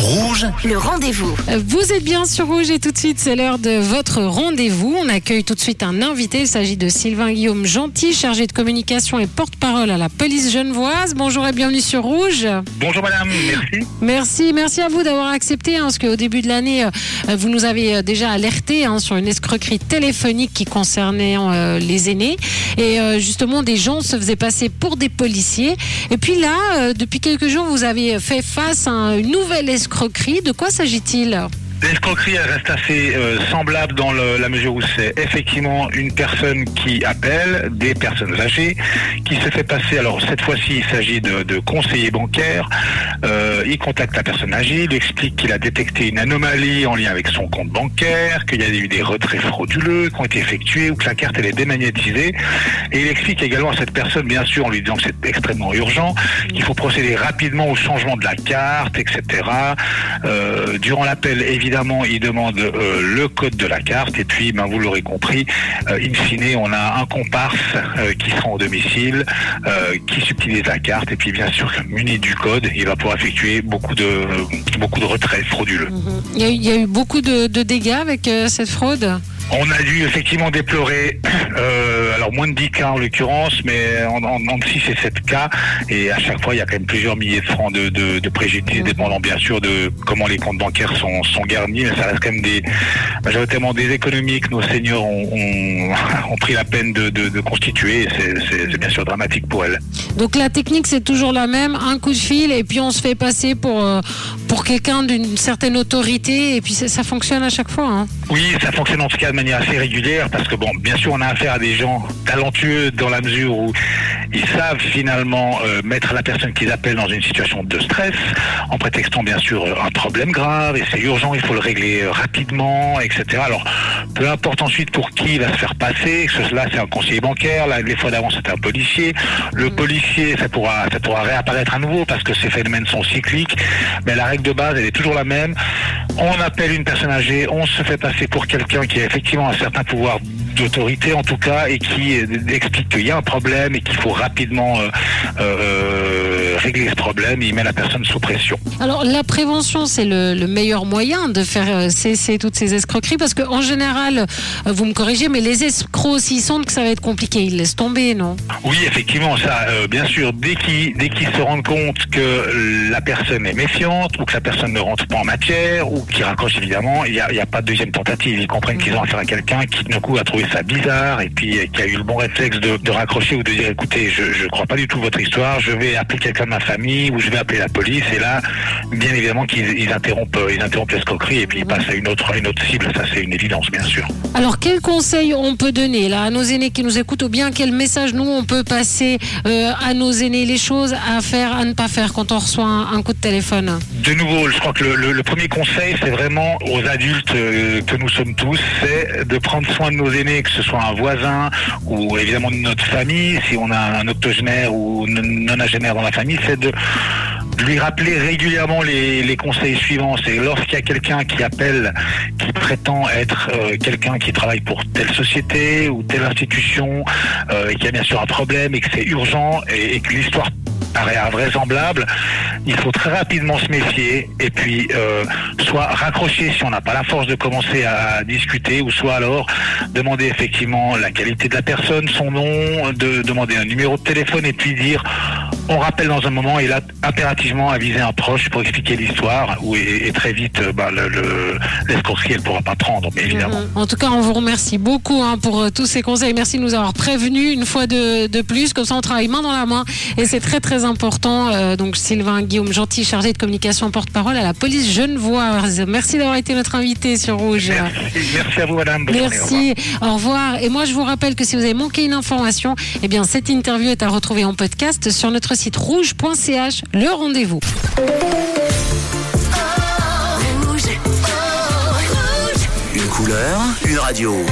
Rouge, le rendez-vous. Vous êtes bien sur Rouge et tout de suite, c'est l'heure de votre rendez-vous. On accueille tout de suite un invité. Il s'agit de Sylvain Guillaume-Gentil, chargé de communication et porte-parole à la police genevoise. Bonjour et bienvenue sur Rouge. Bonjour madame, merci. Merci à vous d'avoir accepté, parce qu'au début de l'année, vous nous avez déjà alerté sur une escroquerie téléphonique qui concernait les aînés. Et justement, des gens se faisaient passer pour des policiers. Et puis là, depuis quelques jours, vous avez fait face à une nouvelle escroquerie. De quoi s'agit-il ? L'escroquerie reste assez semblable dans la mesure où c'est effectivement une personne qui appelle, des personnes âgées, qui se fait passer. Alors cette fois-ci, il s'agit de conseillers bancaires. Il contacte la personne âgée, il lui explique qu'il a détecté une anomalie en lien avec son compte bancaire, qu'il y a eu des retraits frauduleux qui ont été effectués ou que la carte elle est démagnétisée. Et il explique également à cette personne, bien sûr, en lui disant que c'est extrêmement urgent, qu'il faut procéder rapidement au changement de la carte, etc. Durant l'appel, évidemment, il demande le code de la carte et puis, vous l'aurez compris, in fine, on a un comparse qui sera au domicile, qui subtilise la carte et puis, bien sûr, muni du code, il va pouvoir effectuer beaucoup de retraits frauduleux. Il y a eu beaucoup de dégâts avec cette fraude ? On a dû effectivement déplorer alors moins de 10 cas en l'occurrence, mais entre 6 et 7 cas. Et à chaque fois, il y a quand même plusieurs milliers de francs de préjudice, dépendant bien sûr de comment les comptes bancaires sont garnis. Mais ça reste quand même majoritairement des économies que nos seniors ont pris la peine de constituer. C'est bien sûr dramatique pour elles. Donc la technique, c'est toujours la même. Un coup de fil et puis on se fait passer pour quelqu'un d'une certaine autorité. Et puis ça fonctionne à chaque fois. Oui, ça fonctionne en tout cas de manière assez régulière parce que bien sûr on a affaire à des gens talentueux dans la mesure où ils savent finalement mettre la personne qu'ils appellent dans une situation de stress en prétextant bien sûr un problème grave et c'est urgent, il faut le régler rapidement, etc. Alors peu importe ensuite pour qui il va se faire passer, que cela c'est un conseiller bancaire, là les fois d'avant c'était un policier, le policier ça pourra réapparaître à nouveau parce que ces phénomènes sont cycliques, mais la règle de base elle est toujours la même. On appelle une personne âgée, on se fait passer pour quelqu'un qui a effectivement un certain pouvoir d'autorité en tout cas et qui explique qu'il y a un problème et qu'il faut rapidement régler ce problème et il met la personne sous pression. Alors la prévention c'est le meilleur moyen de faire cesser toutes ces escroqueries parce qu'en général, vous me corrigez, mais les escrocs s'ils sentent que ça va être compliqué, ils laissent tomber, non ? Oui effectivement, ça bien sûr, dès qu'ils se rendent compte que la personne est méfiante ou que la personne ne rentre pas en matière ou qu'il raccroche évidemment, il n'y a pas de deuxième tentative, ils comprennent qu'ils ont affaire à quelqu'un qui d'un coup a trouvé ça bizarre et puis qui a eu le bon réflexe de raccrocher ou de dire écoutez je crois pas du tout votre histoire, je vais appeler quelqu'un de ma famille ou je vais appeler la police et là bien évidemment qu'ils interrompent l'escroquerie et puis ils passent à une autre cible, ça c'est une évidence bien sûr. Alors quels conseils on peut donner là à nos aînés qui nous écoutent ou bien quel message nous on peut passer à nos aînés, les choses à faire, à ne pas faire quand on reçoit un coup de téléphone? De nouveau je crois que le premier conseil c'est vraiment aux adultes que nous sommes tous, c'est de prendre soin de nos aînés, que ce soit un voisin ou évidemment de notre famille, si on a un octogénaire ou non-agénaire dans la famille, c'est de lui rappeler régulièrement les conseils suivants. C'est lorsqu'il y a quelqu'un qui appelle, qui prétend être quelqu'un qui travaille pour telle société ou telle institution, et qu'il y a bien sûr un problème et que c'est urgent et que l'histoire paraît invraisemblable, il faut très rapidement se méfier et puis soit raccrocher si on n'a pas la force de commencer à discuter ou soit alors demander effectivement la qualité de la personne, son nom, demander un numéro de téléphone et puis dire on rappelle dans un moment et là impérativement aviser un proche pour expliquer l'histoire et très vite l'escroquerie elle ne pourra pas prendre mais évidemment. En tout cas on vous remercie beaucoup pour tous ces conseils, merci de nous avoir prévenus une fois de plus, comme ça on travaille main dans la main et c'est très important. Donc Sylvain Guillaume-Gentil, chargé de communication porte-parole à la police genevoise. Merci d'avoir été notre invité sur Rouge. Merci à vous madame. Merci, au revoir. Et moi je vous rappelle que si vous avez manqué une information, cette interview est à retrouver en podcast sur notre site rouge.ch, le rendez-vous. Rouge. Une couleur, une radio.